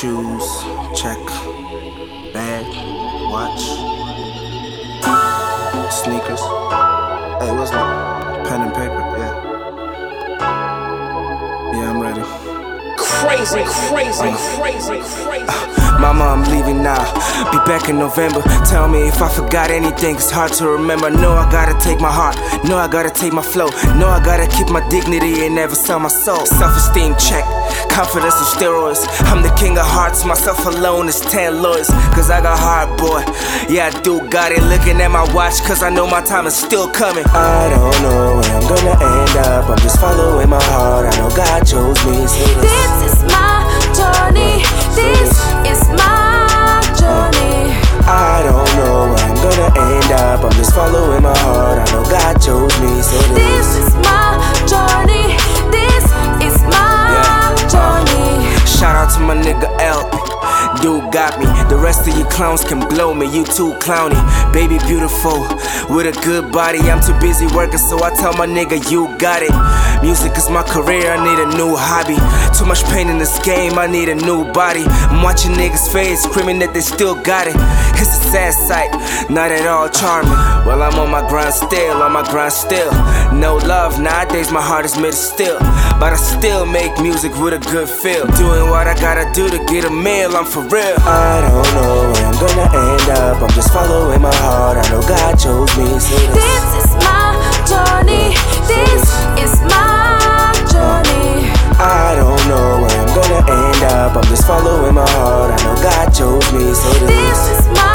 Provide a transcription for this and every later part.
shoes, check, bag, watch, sneakers, hey, what's up? Pen and paper, yeah, I'm ready. Crazy. Mama, I'm leaving now, be back in November. Tell me if I forgot anything, it's hard to remember. No, I gotta take my heart, no, I gotta take my flow. No, I gotta keep my dignity and never sell my soul. Self-esteem check, confidence on steroids. I'm the king of hearts, myself alone is 10 lawyers. Cause I got heart, boy, yeah, I do got it. Looking at my watch, cause I know my time is still coming. I don't know where I'm gonna end up, I'm just following my heart. I know God chose me, so this is my journey, this is my journey. I don't know where I'm gonna end up, I'm just following my heart. I know God chose me, so this is my journey, this is my journey. Shout out to my nigga L, dude got me. The rest of you clowns can blow me, you too clowny. Baby beautiful, with a good body. I'm too busy working, so I tell my nigga you got it. Music is my career, I need a new hobby. Too much pain in this game, I need a new body. I'm watching niggas fade, screaming that they still got it. It's a sad sight, not at all charming. Well, I'm on my grind still. No love, nowadays my heart is made of steel. But I still make music with a good feel. Doing what I gotta do to get a meal, I'm for real. I don't know where I'm gonna end up, I'm just following my heart. I know God chose me, so this is my journey, this is my journey. I don't know where I'm gonna end up, I'm just following my heart. I know God chose me, so this is my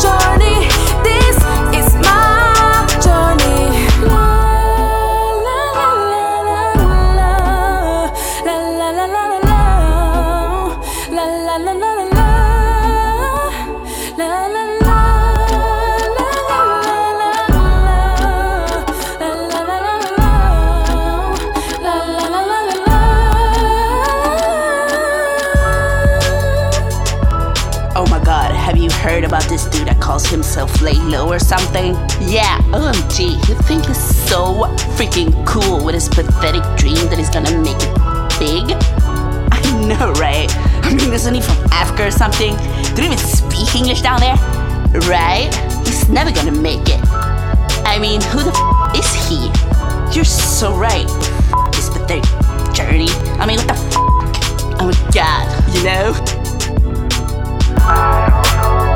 journey, this is my journey. Heard about this dude that calls himself Laylo or something? Yeah, OMG, you think he's so freaking cool with his pathetic dream that he's gonna make it big? I know, right? I mean, isn't he from Africa or something? They don't even speak English down there, right? He's never gonna make it. I mean, who the is he? You're so right. This pathetic journey. I mean, what the? Oh my God, you know?